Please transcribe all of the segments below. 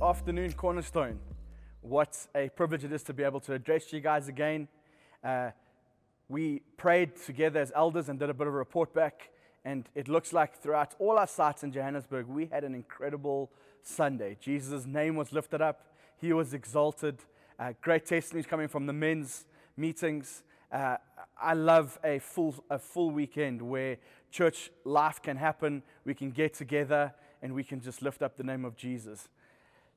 Good afternoon, Cornerstone. What a privilege it is to be able to address you guys again. We prayed together as elders and did a bit of a report back, and it looks like throughout all our sites in Johannesburg, we had an incredible Sunday. Jesus' name was lifted up. He was exalted. Great testimonies coming from the men's meetings. I love a full weekend where church life can happen. We can get together and we can just lift up the name of Jesus.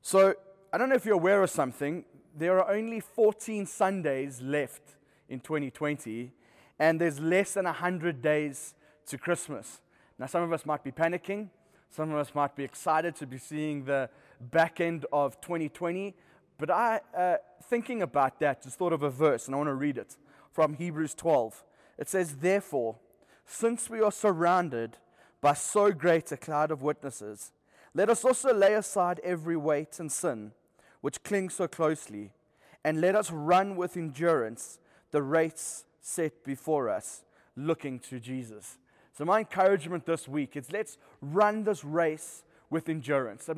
So, I don't know if you're aware of something, there are only 14 Sundays left in 2020, and there's less than 100 days to Christmas. Now, some of us might be panicking, some of us might be excited to be seeing the back end of 2020, but thinking about that, just thought of a verse, and I want to read it from Hebrews 12. It says, "Therefore, since we are surrounded by so great a cloud of witnesses, let us also lay aside every weight and sin which clings so closely, and let us run with endurance the race set before us, looking to Jesus." So my encouragement this week is let's run this race with endurance.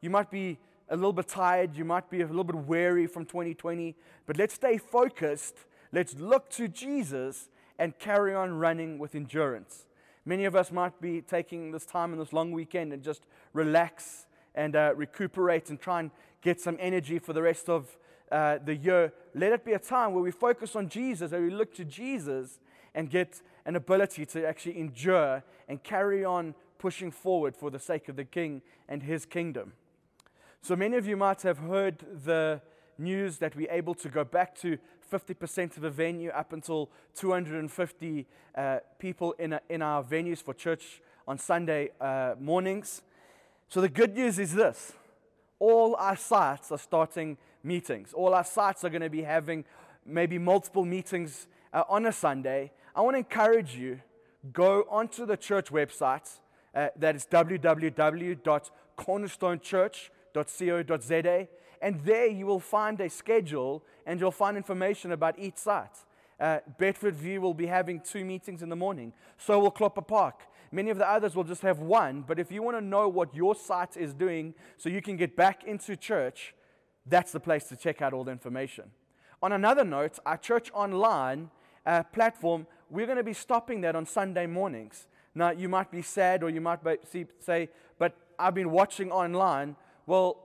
You might be a little bit tired, you might be a little bit weary from 2020, but let's stay focused, let's look to Jesus and carry on running with endurance. Many of us might be taking this time and this long weekend and just relax and recuperate and try and get some energy for the rest of the year. Let it be a time where we focus on Jesus, where we look to Jesus and get an ability to actually endure and carry on pushing forward for the sake of the King and His kingdom. So many of you might have heard the news that we're able to go back to 50% of a venue up until 250 people in our venues for church on Sunday mornings. So the good news is this: all our sites are starting meetings. All our sites are going to be having maybe multiple meetings on a Sunday. I want to encourage you, go onto the church website, that is www.cornerstonechurch.co.za, and there you will find a schedule and you'll find information about each site. Bedford View will be having 2 meetings in the morning. So will Clopper Park. Many of the others will just have 1. But if you want to know what your site is doing so you can get back into church, that's the place to check out all the information. On another note, our church online platform, we're going to be stopping that on Sunday mornings. Now, you might be sad or you might say, but I've been watching online. Well,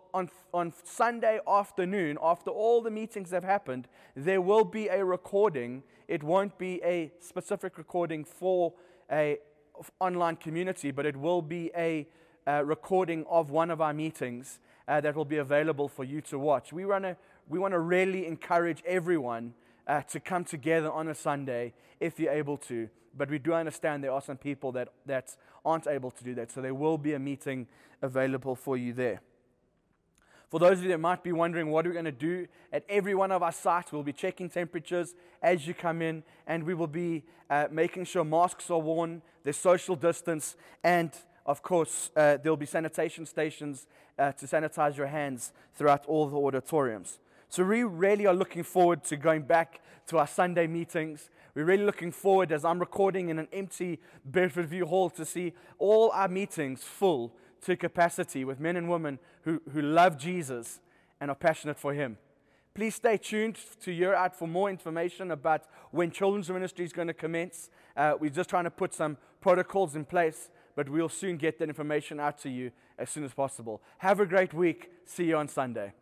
on Sunday afternoon, after all the meetings have happened, there will be a recording. It won't be a specific recording for an online community, but it will be a recording of one of our meetings that will be available for you to watch. We want to really encourage everyone to come together on a Sunday if you're able to, but we do understand there are some people that aren't able to do that, so there will be a meeting available for you there. For those of you that might be wondering what we're going to do, at every one of our sites, we'll be checking temperatures as you come in, and we will be making sure masks are worn, there's social distance, and of course, there'll be sanitation stations to sanitize your hands throughout all the auditoriums. So we really are looking forward to going back to our Sunday meetings. We're really looking forward, as I'm recording in an empty Bedford View hall, to see all our meetings full to capacity with men and women who love Jesus and are passionate for Him. Please stay tuned to Year Out for more information about when children's ministry is going to commence. We're just trying to put some protocols in place, but we'll soon get that information out to you as soon as possible. Have a great week. See you on Sunday.